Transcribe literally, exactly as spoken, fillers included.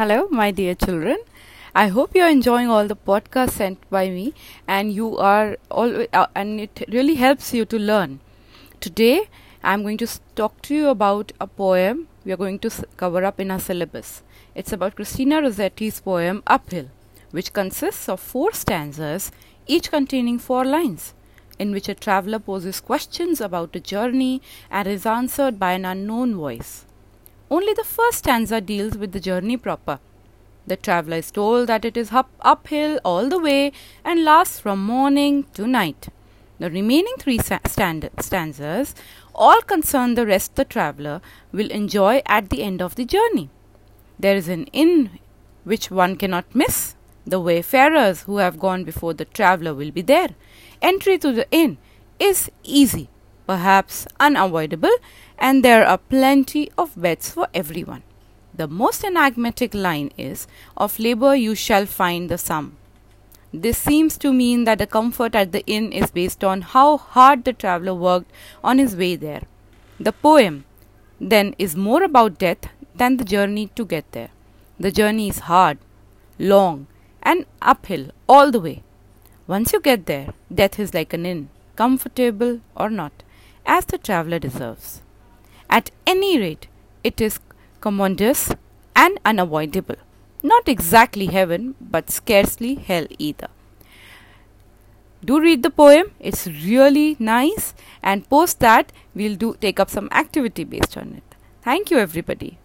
Hello, my dear children. I hope you are enjoying all the podcasts sent by me, and you are all, uh, and it really helps you to learn. Today, I am going to talk to you about a poem we are going to cover up in our syllabus. It's about Christina Rossetti's poem Uphill, which consists of four stanzas, each containing four lines, in which a traveler poses questions about a journey and is answered by an unknown voice. Only the first stanza deals with the journey proper. The traveller is told that it is up, uphill all the way and lasts from morning to night. The remaining three stand- stanzas, all concern the rest the traveller will enjoy at the end of the journey. There is an inn which one cannot miss. The wayfarers who have gone before the traveller will be there. Entry to the inn is easy, perhaps unavoidable, and there are plenty of beds for everyone. The most enigmatic line is, "Of labor you shall find the sum." This seems to mean that the comfort at the inn is based on how hard the traveller worked on his way there. The poem, then, is more about death than the journey to get there. The journey is hard, long, and uphill all the way. Once you get there, death is like an inn, comfortable or not, as the traveller deserves. At any rate, it is commodious and unavoidable. Not exactly heaven, but scarcely hell either. Do read the poem. It's really nice. And post that, we'll do take up some activity based on it. Thank you, everybody.